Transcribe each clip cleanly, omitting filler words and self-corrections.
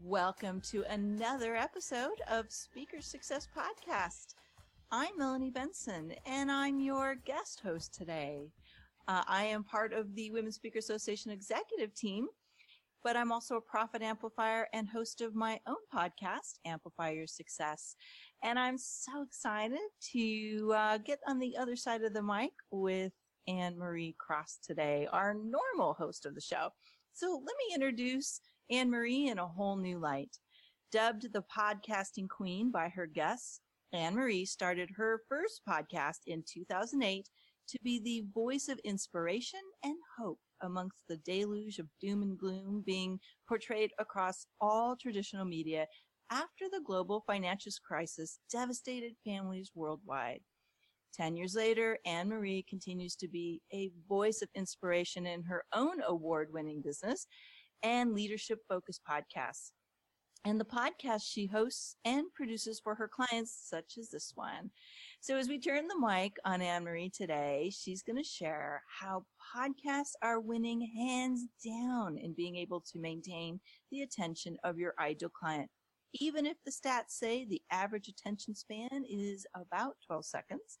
Welcome to another episode of Speaker Success Podcast. I'm Melanie Benson, and I'm your guest host today. I am part of the Women Speakers Association executive team, but I'm also a profit amplifier and host of my own podcast, Amplify Your Success. And I'm so excited to get on the other side of the mic with Anne-Marie Cross today, our normal host of the show. So let me introduce Anne-Marie in a whole new light. Dubbed the podcasting queen by her guests, Anne-Marie started her first podcast in 2008 to be the voice of inspiration and hope amongst the deluge of doom and gloom being portrayed across all traditional media after the global financial crisis devastated families worldwide. 10 years later, Anne-Marie continues to be a voice of inspiration in her own award-winning business and leadership-focused podcasts, and the podcast she hosts and produces for her clients, such as this one. So as we turn the mic on Anne-Marie today, she's going to share how podcasts are winning hands down in being able to maintain the attention of your ideal client, even if the stats say the average attention span is about 12 seconds.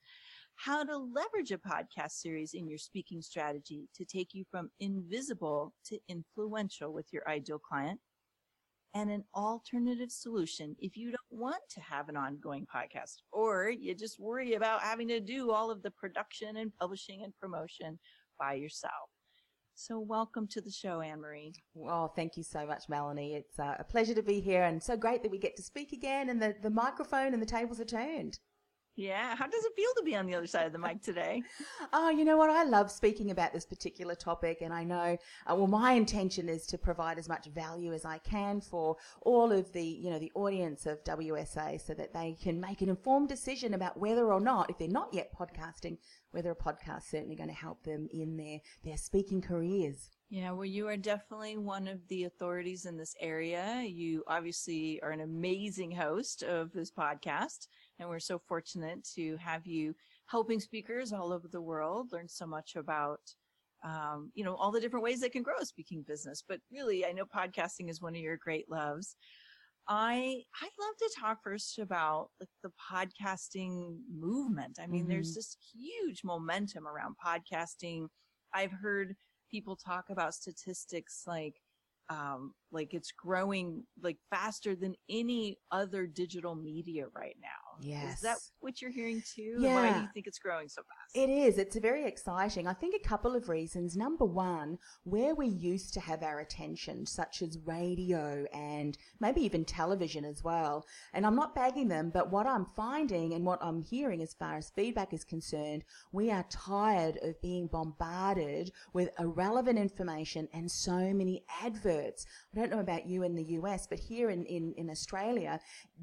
How to leverage a podcast series in your speaking strategy to take you from invisible to influential with your ideal client, and an alternative solution if you don't want to have an ongoing podcast, or you just worry about having to do all of the production and publishing and promotion by yourself. So welcome to the show, Anne-Marie. Well, thank you so much, Melanie. It's a pleasure to be here, and so great that we get to speak again, and the microphone and the tables are turned. Yeah. How does it feel to be on the other side of the mic today? Oh, you know what? I love speaking about this particular topic, and I know, well, my intention is to provide as much value as I can for all of the, you know, the audience of WSA, so that they can make an informed decision about whether or not, if they're not yet podcasting, whether a podcast is certainly going to help them in their speaking careers. Yeah, well, you are definitely one of the authorities in this area. You obviously are an amazing host of this podcast, and we're so fortunate to have you helping speakers all over the world learn so much about, you know, all the different ways they can grow a speaking business. But really, I know podcasting is one of your great loves. I'd love to talk first about like the podcasting movement. I mean, there's this huge momentum around podcasting. I've heard people talk about statistics like it's growing like faster than any other digital media right now. Yes. Is that what you're hearing too? Yeah. Why do you think it's growing so fast? It is. It's very exciting. I think a couple of reasons. Number one, where we used to have our attention, such as radio and maybe even television as well. And I'm not bagging them, but what I'm finding and what I'm hearing as far as feedback is concerned, we are tired of being bombarded with irrelevant information and so many adverts. I don't know about you in the US, but here in Australia,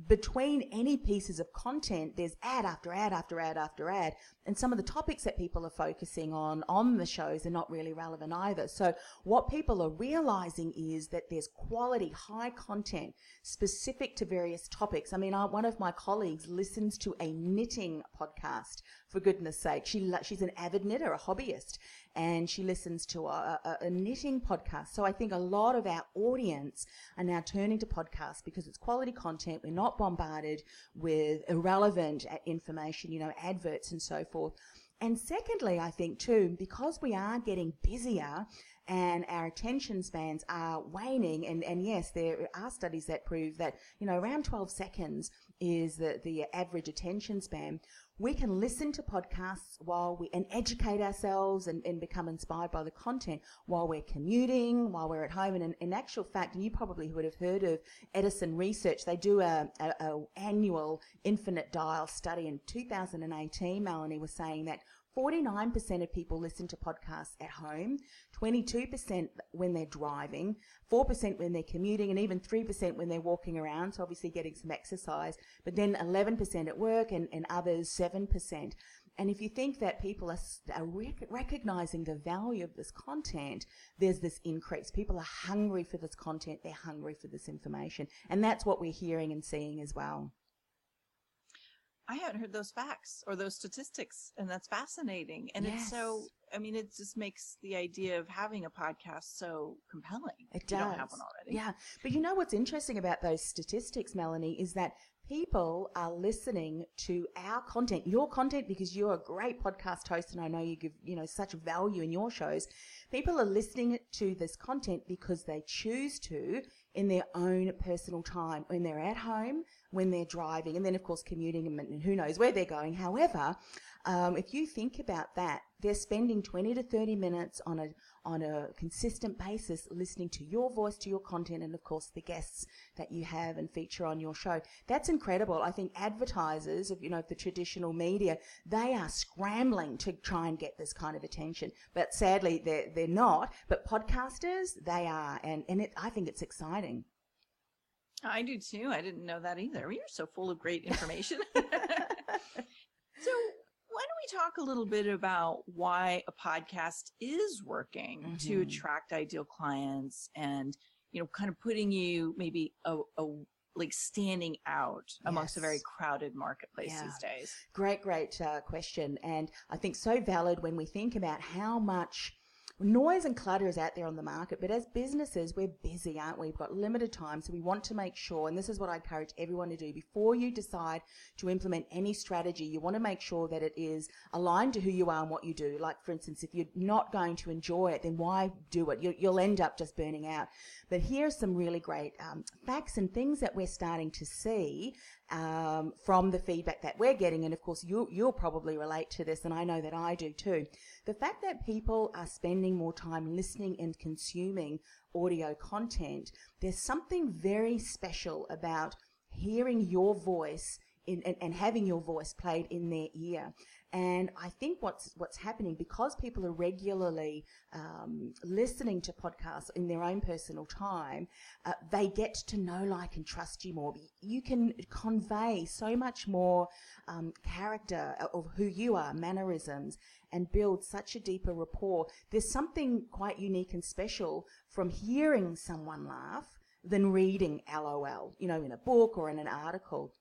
between any pieces of content, there's ad after ad after ad after ad. And some of the topics that people are focusing on the shows are not really relevant either. So what people are realizing is that there's quality, high content specific to various topics. I mean, one of my colleagues listens to a knitting podcast, for goodness sake. She's an avid knitter, a hobbyist, and she listens to a knitting podcast. So I think a lot of our audience are now turning to podcasts because it's quality content. We're not bombarded with irrelevant information, you know, adverts and so forth. And secondly, I think too, because we are getting busier and our attention spans are waning. And yes, there are studies that prove that, you know, around 12 seconds is the average attention span. We can listen to podcasts while we, and educate ourselves and become inspired by the content while we're commuting, while we're at home. And in actual fact, you probably would have heard of Edison Research. They do a annual Infinite Dial study. In 2018, Melanie was saying that 49% of people listen to podcasts at home, 22% when they're driving, 4% when they're commuting, and even 3% when they're walking around, so obviously getting some exercise, but then 11% at work and others 7%. And if you think that people are recognizing the value of this content, there's this increase. People are hungry for this content. They're hungry for this information. And that's what we're hearing and seeing as well. I haven't heard those facts or those statistics, and that's fascinating. And yes. It's so, I mean, it just makes the idea of having a podcast so compelling. It does. You don't have one already. Yeah. But you know what's interesting about those statistics, Melanie, is that people are listening to our content, your content, because you're a great podcast host, and I know you give, you know, such value in your shows. People are listening to this content because they choose to in their own personal time, when they're at home, when they're driving, and then, of course, commuting, and who knows where they're going. However, if you think about that, they're spending 20 to 30 minutes on a consistent basis listening to your voice, to your content, and, of course, the guests that you have and feature on your show. That's incredible. I think advertisers of, you know, the traditional media, they are scrambling to try and get this kind of attention. But sadly, they're not. But podcasters, they are. And I think it's exciting. I do, too. I didn't know that either. You're so full of great information. So why don't we talk a little bit about why a podcast is working mm-hmm. to attract ideal clients and, you know, kind of putting you maybe like standing out amongst yes. a very crowded marketplace yeah. these days? Great question. And I think so valid when we think about how much noise and clutter is out there on the market, but as businesses, we're busy, aren't we? We've got limited time, so we want to make sure, and this is what I encourage everyone to do, before you decide to implement any strategy, you want to make sure that it is aligned to who you are and what you do. Like, for instance, if you're not going to enjoy it, then why do it? You'll end up just burning out. But here are some really great facts and things that we're starting to see from the feedback that we're getting. And of course, you'll probably relate to this, and I know that I do too. The fact that people are spending more time listening and consuming audio content, there's something very special about hearing your voice and having your voice played in their ear. And I think what's happening, because people are regularly listening to podcasts in their own personal time, they get to know, like, and trust you more. You can convey so much more character of who you are, mannerisms, and build such a deeper rapport. There's something quite unique and special from hearing someone laugh than reading LOL, you know, in a book or in an article.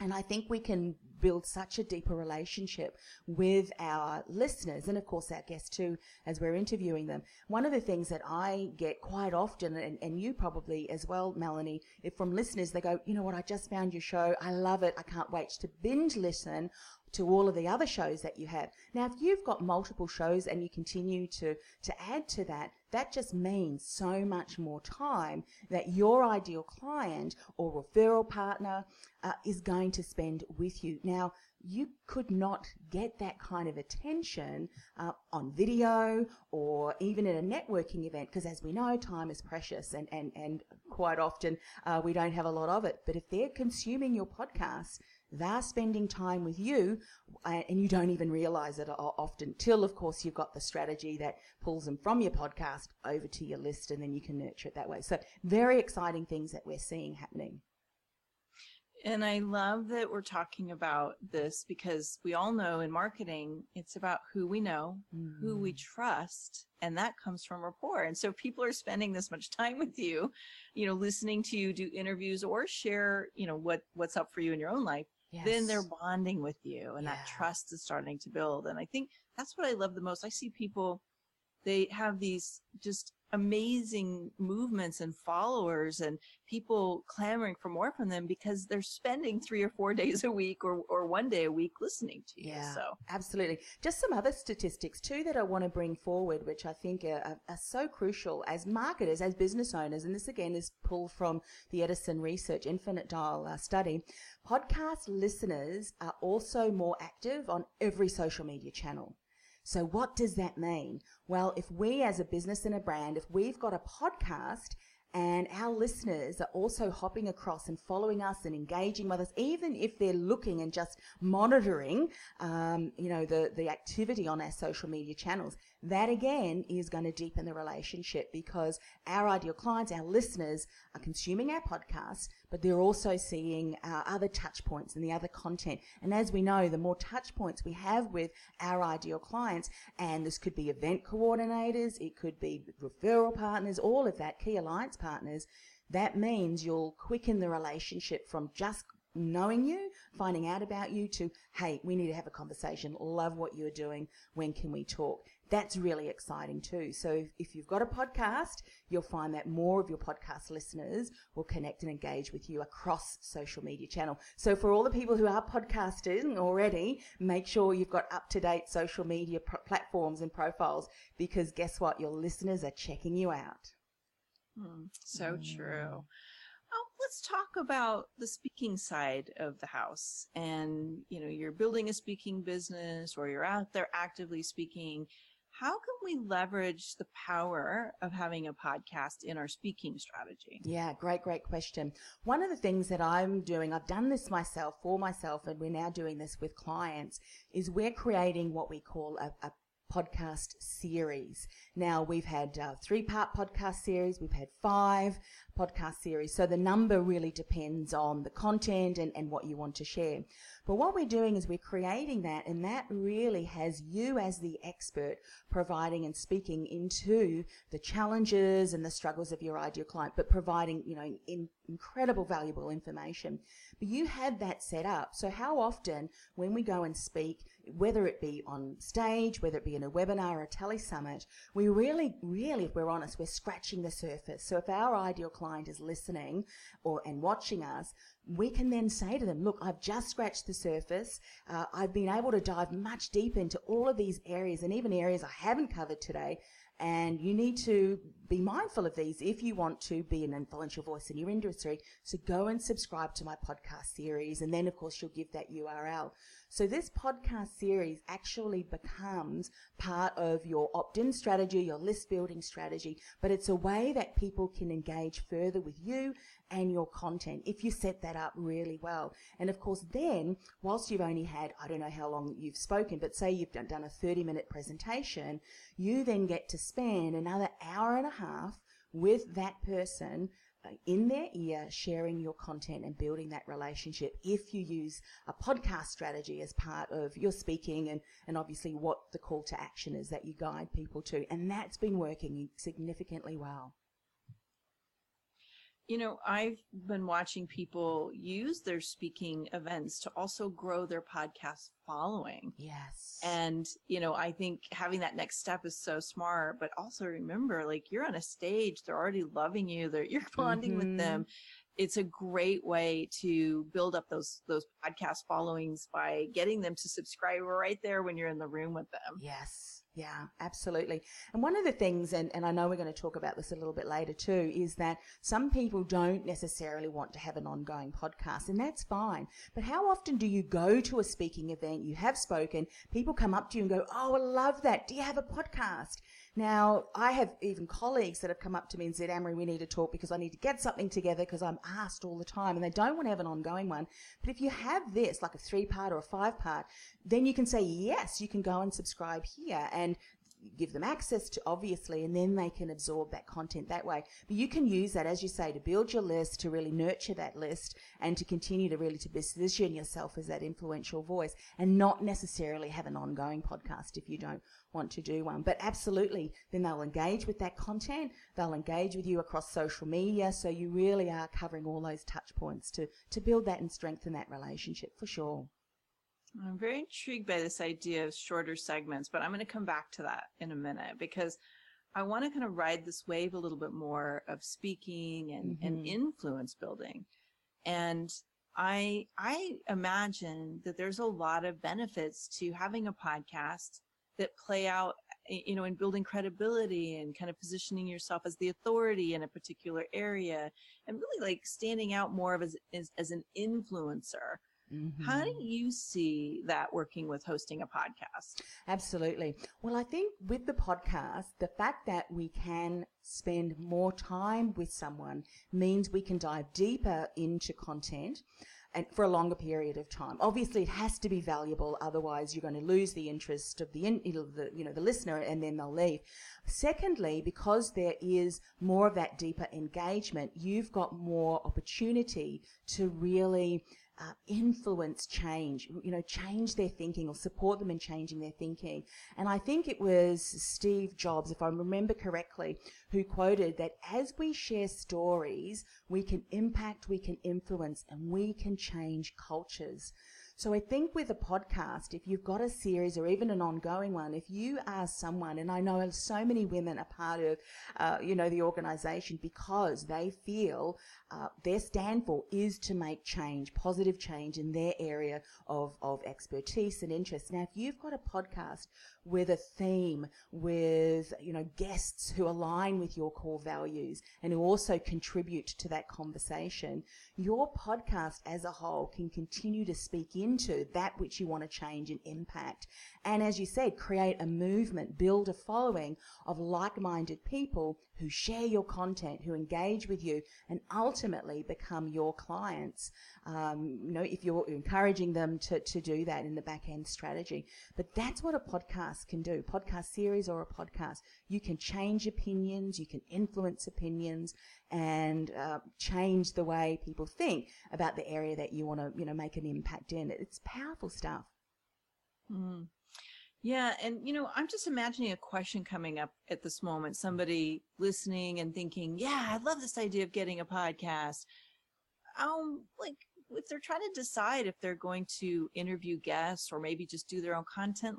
And I think we can build such a deeper relationship with our listeners and, of course, our guests too, as we're interviewing them. One of the things that I get quite often, and you probably as well, Melanie, from listeners, they go, you know what, I just found your show. I love it. I can't wait to binge listen to all of the other shows that you have. Now, if you've got multiple shows and you continue to add to that, that just means so much more time that your ideal client or referral partner is going to spend with you. Now, you could not get that kind of attention on video or even at a networking event, because as we know, time is precious and quite often we don't have a lot of it. But if they're consuming your podcast, they're spending time with you, and you don't even realize it often till, of course, you've got the strategy that pulls them from your podcast over to your list, and then you can nurture it that way. So very exciting things that we're seeing happening. And I love that we're talking about this, because we all know in marketing, it's about who we know, who we trust, and that comes from rapport. And so if people are spending this much time with you, you know, listening to you do interviews or share, you know, what's up for you in your own life. Yes. Then they're bonding with you, and yeah. that trust is starting to build. And I think that's what I love the most. I see people, they have these just amazing movements and followers and people clamoring for more from them because they're spending 3 or 4 days a week or 1 day a week listening to you. Yeah, so. Absolutely. Just some other statistics too that I want to bring forward, which I think are so crucial as marketers, as business owners. And this again is pulled from the Edison Research Infinite Dial study. Podcast listeners are also more active on every social media channel. So what does that mean? Well, if we as a business and a brand, if we've got a podcast and our listeners are also hopping across and following us and engaging with us, even if they're looking and just monitoring, the activity on our social media channels, that again is going to deepen the relationship because our ideal clients, our listeners are consuming our podcast, but they're also seeing our other touch points and the other content. And as we know, the more touch points we have with our ideal clients, and this could be event coordinators, it could be referral partners, all of that, key alliance partners, that means you'll quicken the relationship from just knowing you, finding out about you to, hey, we need to have a conversation, love what you're doing, when can we talk? That's really exciting too. So if you've got a podcast, you'll find that more of your podcast listeners will connect and engage with you across social media channel. So for all the people who are podcasting already, make sure you've got up-to-date social media platforms and profiles because guess what? Your listeners are checking you out. So true. Let's talk about the speaking side of the house. And, you're building a speaking business or you're out there actively speaking. How can we leverage the power of having a podcast in our speaking strategy? Yeah, great question. One of the things that I'm doing, I've done this myself for myself, and we're now doing this with clients, is we're creating what we call a podcast series. Now we've had 3-part podcast series, we've had 5 podcast series, so the number really depends on the content and what you want to share. But what we're doing is we're creating that, and that really has you as the expert providing and speaking into the challenges and the struggles of your ideal client, but providing, incredible valuable information. But you had that set up. So how often when we go and speak, whether it be on stage, whether it be in a webinar or a telesummit, we really, if we're honest, we're scratching the surface. So if our ideal client is listening and watching us, we can then say to them, look, I've just scratched the surface. I've been able to dive much deeper into all of these areas and even areas I haven't covered today. And you need to be mindful of these if you want to be an influential voice in your industry. So go and subscribe to my podcast series. And then, of course, you'll give that URL. So this podcast series actually becomes part of your opt-in strategy, your list building strategy. But it's a way that people can engage further with you and your content if you set that up really well. And, of course, then, whilst you've only had, I don't know how long you've spoken, but say you've done a 30-minute presentation, you then get to spend another hour and a half with that person in their ear sharing your content and building that relationship if you use a podcast strategy as part of your speaking and obviously what the call to action is that you guide people to. And that's been working significantly well. I've been watching people use their speaking events to also grow their podcast following. Yes. And, I think having that next step is so smart, but also remember, you're on a stage, they're already loving you, you're bonding with them. It's a great way to build up those podcast followings by getting them to subscribe right there when you're in the room with them. Yes. Yeah, absolutely. And one of the things, and I know we're going to talk about this a little bit later too, is that some people don't necessarily want to have an ongoing podcast, and that's fine. But how often do you go to a speaking event, you have spoken, people come up to you and go, oh, I love that. Do you have a podcast? Now, I have even colleagues that have come up to me and said, Anne-Marie, we need to talk because I need to get something together because I'm asked all the time, and they don't want to have an ongoing one. But if you have this, like a 3-part or a 5-part, then you can say, yes, you can go and subscribe here and give them access to, obviously, and then they can absorb that content that way. But you can use that, as you say, to build your list, to really nurture that list, and to continue to really position yourself as that influential voice, and not necessarily have an ongoing podcast if you don't want to do one. But absolutely, then they'll engage with that content, they'll engage with you across social media, so you really are covering all those touch points to build that and strengthen that relationship for sure. I'm very intrigued by this idea of shorter segments, but I'm going to come back to that in a minute because I want to kind of ride this wave a little bit more of speaking and, mm-hmm. and influence building. And I imagine that there's a lot of benefits to having a podcast that play out, you know, in building credibility and kind of positioning yourself as the authority in a particular area and really like standing out more of as an influencer. Mm-hmm. How do you see that working with hosting a podcast? Absolutely. Well, I think with the podcast, the fact that we can spend more time with someone means we can dive deeper into content and for a longer period of time. Obviously, it has to be valuable, otherwise you're going to lose the interest of the listener, and then they'll leave. Secondly, because there is more of that deeper engagement, you've got more opportunity to really influence change, change their thinking or support them in changing their thinking. And I think it was Steve Jobs, if I remember correctly, who quoted that as we share stories, we can impact, we can influence, and we can change cultures. So I think with a podcast, if you've got a series or even an ongoing one, if you are someone, and I know so many women are part of, the organization because they feel their stand for is to make change, positive change in their area of expertise and interest. Now, if you've got a podcast with a theme, with, guests who align with your core values and who also contribute to that conversation, your podcast as a whole can continue to speak in into that which you want to change and impact. And as you said, create a movement, build a following of like-minded people who share your content, who engage with you, and ultimately become your clients, if you're encouraging them to do that in the back-end strategy. But that's what a podcast can do, podcast series or a podcast. You can change opinions, you can influence opinions, and change the way people think about the area that you want to, make an impact in. It's powerful stuff. Mm. Yeah, and, I'm just imagining a question coming up at this moment, somebody listening and thinking, yeah, I love this idea of getting a podcast. If they're trying to decide if they're going to interview guests or maybe just do their own content,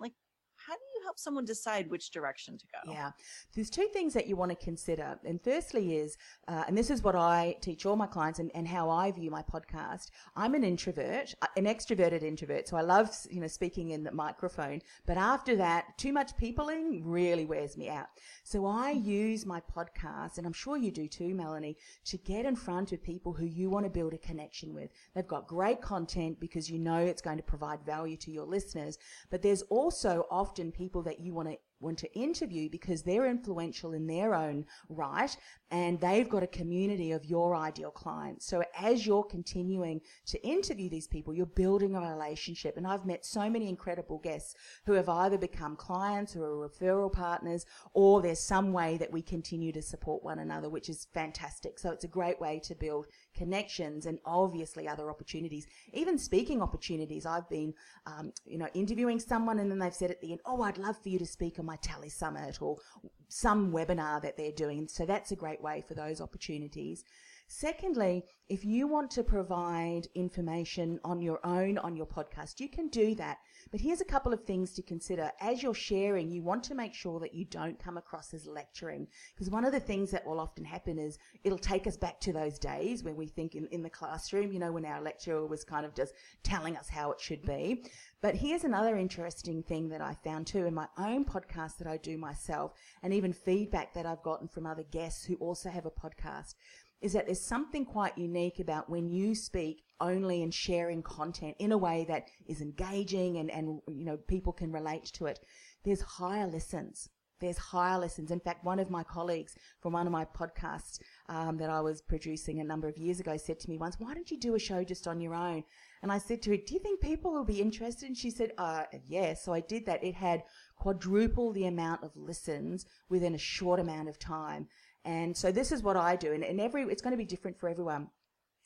how do you help someone decide which direction to go? Yeah, there's two things that you want to consider. And firstly is, and this is what I teach all my clients and how I view my podcast. I'm an introvert, an extroverted introvert. So I love, speaking in the microphone. But after that, too much peopling really wears me out. So I use my podcast, and I'm sure you do too, Melanie, to get in front of people who you want to build a connection with. They've got great content because it's going to provide value to your listeners. But there's also often people that you want to interview because they're influential in their own right and they've got a community of your ideal clients. So as you're continuing to interview these people, you're building a relationship. And I've met so many incredible guests who have either become clients or are referral partners, or there's some way that we continue to support one another, which is fantastic. So it's a great way to build connections and obviously other opportunities, even speaking opportunities. I've been, interviewing someone and then they've said at the end, oh, I'd love for you to speak on my Tally Summit or some webinar that they're doing. So that's a great way for those opportunities. Secondly, if you want to provide information on your own, on your podcast, you can do that. But here's a couple of things to consider. As you're sharing, you want to make sure that you don't come across as lecturing, because one of the things that will often happen is it'll take us back to those days when we think in the classroom, when our lecturer was kind of just telling us how it should be. But here's another interesting thing that I found too in my own podcast that I do myself, and even feedback that I've gotten from other guests who also have a podcast, is that there's something quite unique about when you speak only and sharing content in a way that is engaging and people can relate to it. There's higher listens. In fact, one of my colleagues from one of my podcasts that I was producing a number of years ago said to me once, why don't you do a show just on your own? And I said to her, do you think people will be interested? And she said, yes. So I did that. It had quadruple the amount of listens within a short amount of time. And so this is what I do. And it's going to be different for everyone.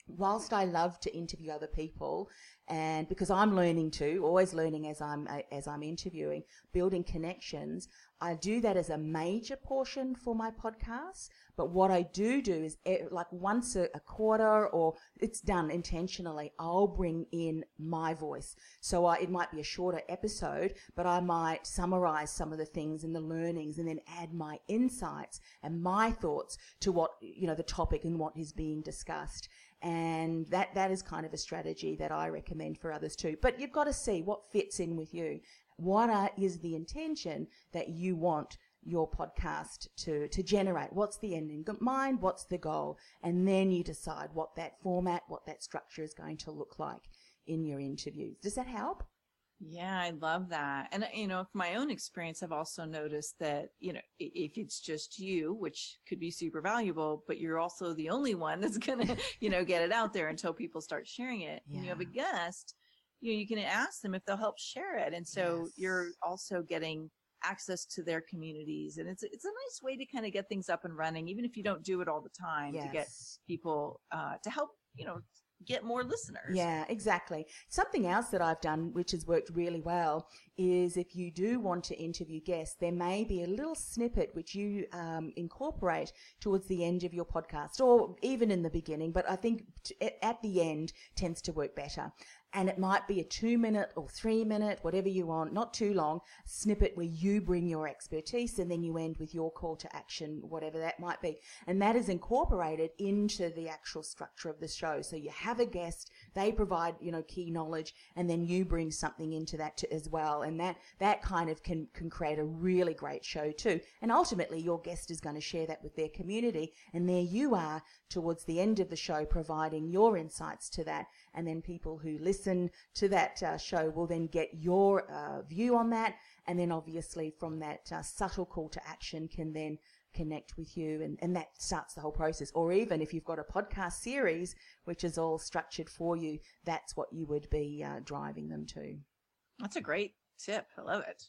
whilst I love to interview other people, and because I'm learning too, always learning as I'm interviewing, building connections, I do that as a major portion for my podcast. But what I do is, like once a quarter, or it's done intentionally, I'll bring in my voice. So it might be a shorter episode, but I might summarize some of the things and the learnings, and then add my insights and my thoughts to what, the topic and what is being discussed. And that is kind of a strategy that I recommend for others too. But you've got to see what fits in with you. What is the intention that you want your podcast to generate? What's the end in mind? What's the goal? And then you decide what that format, what that structure is going to look like in your interviews. Does that help? Yeah, I love that. And, from my own experience, I've also noticed that, if it's just you, which could be super valuable, but you're also the only one that's going to, get it out there until people start sharing it. Yeah. And you have a guest, you can ask them if they'll help share it. And so You're also getting access to their communities. And it's a nice way to kind of get things up and running, even if you don't do it all the time, to get people to help, get more listeners. Yeah, exactly. Something else that I've done, which has worked really well, is if you do want to interview guests, there may be a little snippet which you incorporate towards the end of your podcast, or even in the beginning, but I think at the end tends to work better. And it might be a 2-minute or 3-minute, whatever you want, not too long, snippet where you bring your expertise, and then you end with your call to action, whatever that might be. And that is incorporated into the actual structure of the show. So you have a guest, they provide, key knowledge, and then you bring something into that as well. And that kind of can create a really great show too. And ultimately your guest is going to share that with their community. And there you are towards the end of the show providing your insights to that. And then people who listen to that show will then get your view on that. And then obviously from that subtle call to action can then connect with you. And that starts the whole process. Or even if you've got a podcast series, which is all structured for you, that's what you would be driving them to. That's a great tip. I love it.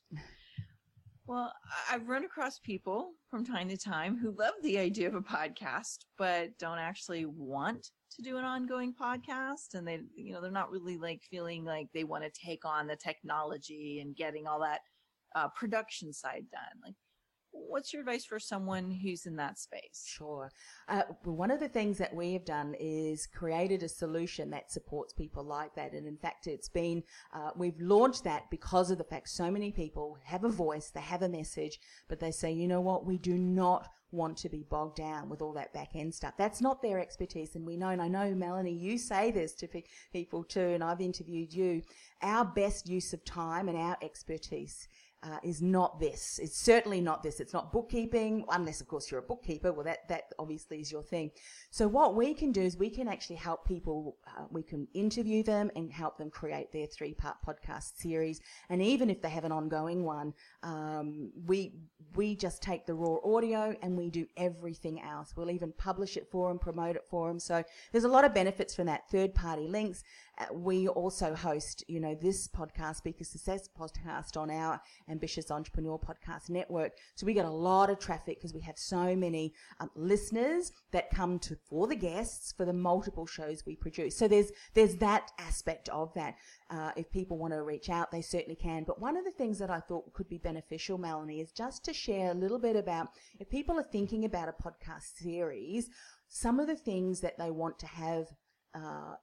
Well, I've run across people from time to time who love the idea of a podcast, but don't actually want to do an ongoing podcast, and they they're not really feeling like they want to take on the technology and getting all that production side done. What's your advice for someone who's in that space? Sure. One of the things that we have done is created a solution that supports people like that. And in fact, it's been, we've launched that because of the fact so many people have a voice, they have a message, but they say, we do not want to be bogged down with all that back end stuff. That's not their expertise. And we know, and I know, Melanie, you say this to people too, and I've interviewed you, our best use of time and our expertise is not this. It's certainly not this. It's not bookkeeping, unless, of course, you're a bookkeeper. Well, that obviously is your thing. So what we can do is we can actually help people. We can interview them and help them create their 3-part podcast series. And even if they have an ongoing one, we just take the raw audio and we do everything else. We'll even publish it for them, promote it for them. So there's a lot of benefits from that. Third-party links. We also host, this podcast, Speaker Success Podcast, on our Ambitious Entrepreneur Podcast Network. So we get a lot of traffic because we have so many listeners that come for the guests, for the multiple shows we produce. So there's that aspect of that. If people want to reach out, they certainly can. But one of the things that I thought could be beneficial, Melanie, is just to share a little bit about, if people are thinking about a podcast series, some of the things that they want to have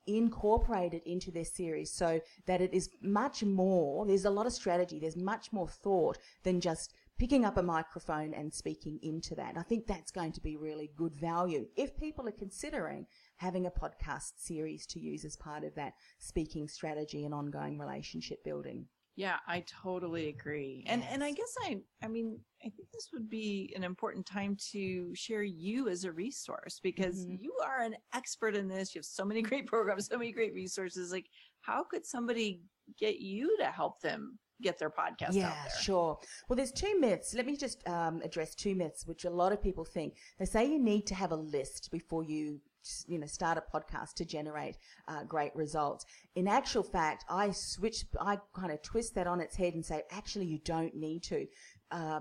incorporated into their series, so that it is much more, there's a lot of strategy, there's much more thought than just picking up a microphone and speaking into that. And I think that's going to be really good value if people are considering having a podcast series to use as part of that speaking strategy and ongoing relationship building. Yeah, I totally agree. Yes. And I guess I think this would be an important time to share you as a resource, because you are an expert in this. You have so many great programs, so many great resources. How could somebody get you to help them get their podcast out there? Yeah, sure. Well, there's 2 myths. Let me just address 2 myths, which a lot of people think. They say you need to have a list before you start a podcast to generate great results. In actual fact, I kind of twist that on its head and say, actually, you don't need to.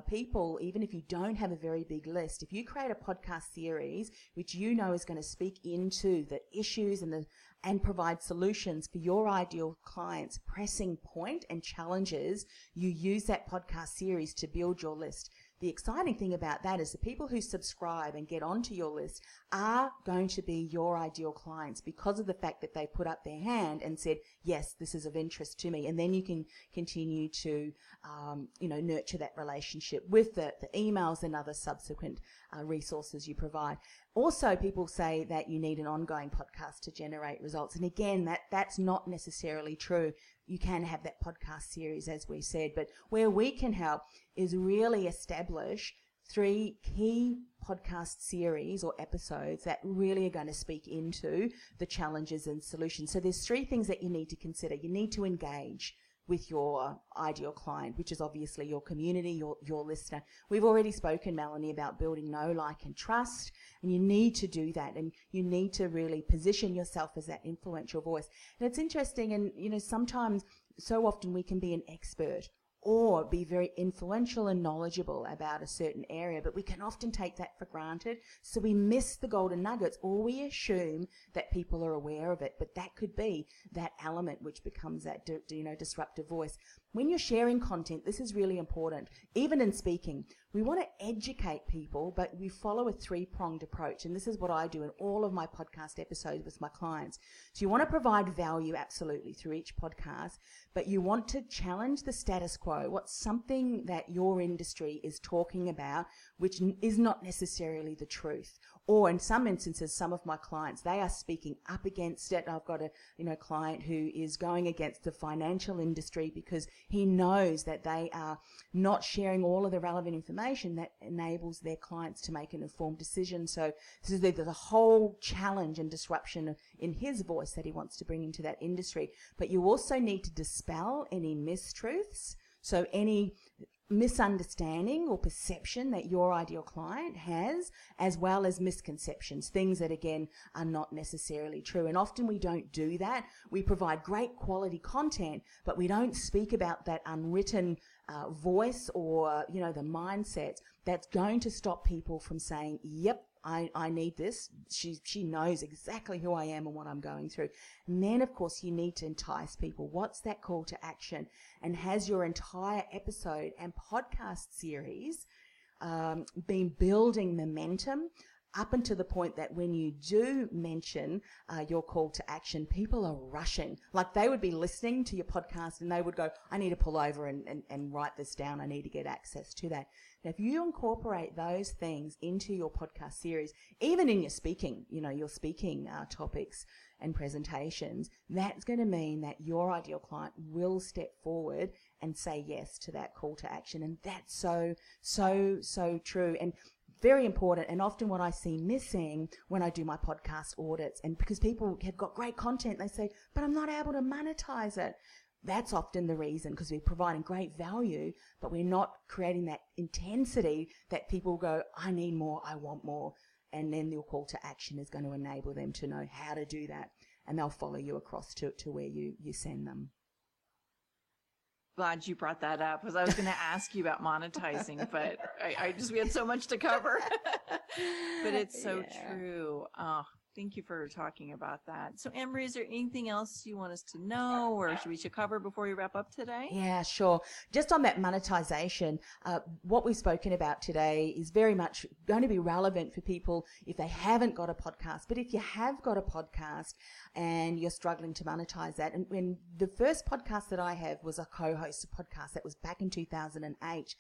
people, even if you don't have a very big list, if you create a podcast series which you know is going to speak into the issues and provide solutions for your ideal client's pressing point and challenges, you use that podcast series to build your list. The exciting thing about that is the people who subscribe and get onto your list are going to be your ideal clients because of the fact that they put up their hand and said, yes, this is of interest to me. And then you can continue to, nurture that relationship with the emails and other subsequent resources you provide. Also, people say that you need an ongoing podcast to generate results. And again, that's not necessarily true. You can have that podcast series, as we said, but where we can help is really establish 3 key podcast series or episodes that really are going to speak into the challenges and solutions. So there's 3 things that you need to consider. You need to engage with your ideal client, which is obviously your community, your listener. We've already spoken, Melanie, about building know, like, and trust, and you need to do that, and you need to really position yourself as that influential voice. And it's interesting, and so often we can be an expert or be very influential and knowledgeable about a certain area, but we can often take that for granted, so we miss the golden nuggets, or we assume that people are aware of it, but that could be that element which becomes that disruptive voice. When you're sharing content, this is really important. Even in speaking, we want to educate people, but we follow a 3-pronged approach, and this is what I do in all of my podcast episodes with my clients. So you want to provide value, absolutely, through each podcast, but you want to challenge the status quo. What's something that your industry is talking about which is not necessarily the truth? Or in some instances, some of my clients, they are speaking up against it. I've got a client who is going against the financial industry because he knows that they are not sharing all of the relevant information that enables their clients to make an informed decision. So there's a whole challenge and disruption in his voice that he wants to bring into that industry. But you also need to dispel any mistruths. So any misunderstanding or perception that your ideal client has, as well as misconceptions, things that, again, are not necessarily true. And often we don't do that. We provide great quality content, but we don't speak about that unwritten voice or, the mindset that's going to stop people from saying, yep, I need this. She knows exactly who I am and what I'm going through. And then, of course, you need to entice people. What's that call to action? And has your entire episode and podcast series been building momentum up until the point that when you do mention your call to action, people are rushing. Like, they would be listening to your podcast and they would go, I need to pull over and write this down. I need to get access to that. Now, if you incorporate those things into your podcast series, even in your speaking, topics and presentations, that's going to mean that your ideal client will step forward and say yes to that call to action. And that's so, so, so true. And very important, and often what I see missing when I do my podcast audits, and because people have got great content, they say, but I'm not able to monetize it. That's often the reason, because we're providing great value, but we're not creating that intensity that people go, I need more, I want more. And then your call to action is going to enable them to know how to do that, and they'll follow you across to where you send them. Glad you brought that up, because I was going to ask you about monetizing, but we had so much to cover. But it's so true. Thank you for talking about that. So, Amber, is there anything else you want us to know, or should we cover before we wrap up today? Yeah, sure. Just on that monetization, what we've spoken about today is very much going to be relevant for people if they haven't got a podcast. But if you have got a podcast and you're struggling to monetize that, and when the first podcast that I have was a co-hosted podcast, that was back in 2008.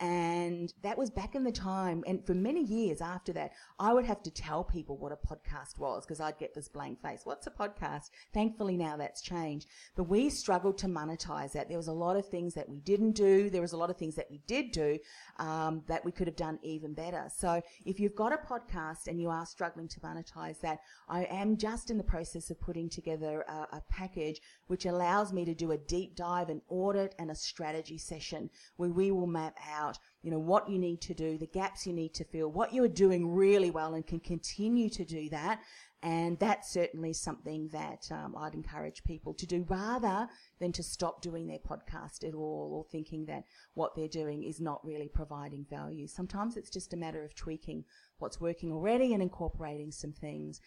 And that was back in the time, and for many years after that, I would have to tell people what a podcast was, because I'd get this blank face. What's a podcast? Thankfully now that's changed. But we struggled to monetize that. There was a lot of things that we didn't do. There was a lot of things that we did do that we could have done even better. So if you've got a podcast and you are struggling to monetize that, I am just in the process of putting together a package which allows me to do a deep dive, an audit, and a strategy session where we will map out out, you know, what you need to do, the gaps you need to fill, what you are doing really well and can continue to do that. And that's certainly something that I'd encourage people to do rather than to stop doing their podcast at all or thinking that what they're doing is not really providing value. Sometimes it's just a matter of tweaking what's working already and incorporating some things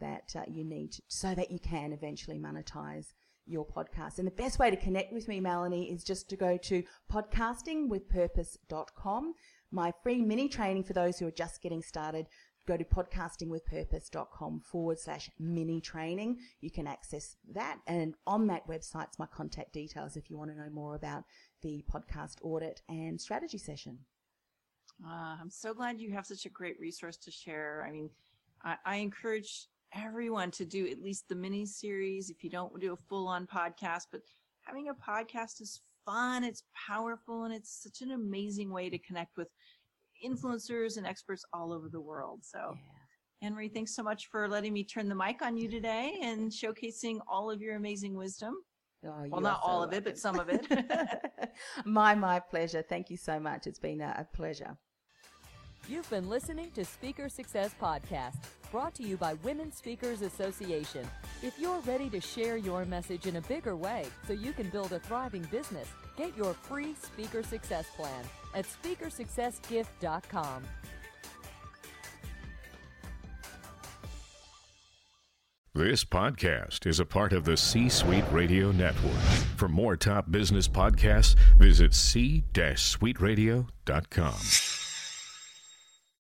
that you need so that you can eventually monetize your podcast. And the best way to connect with me, Melanie, is just to go to podcastingwithpurpose.com. My free mini training for those who are just getting started, go to podcastingwithpurpose.com/mini training. You can access that. And on that website's my contact details if you want to know more about the podcast audit and strategy session. I'm so glad you have such a great resource to share. I mean, I encourage everyone to do at least the mini series if you don't do a full-on podcast, but having a podcast is fun, it's powerful, and it's such an amazing way to connect with influencers and experts all over the world. So yeah. Henry, thanks so much for letting me turn the mic on you today and showcasing all of your amazing wisdom. Oh, well, not all of it, but some of it. My pleasure. Thank you so much. It's been a pleasure. You've been listening to Speaker Success Podcast, brought to you by Women Speakers Association. If you're ready to share your message in a bigger way so you can build a thriving business, get your free Speaker Success Plan at speakersuccessgift.com. This podcast is a part of the C Suite Radio Network. For more top business podcasts, visit c-suiteradio.com.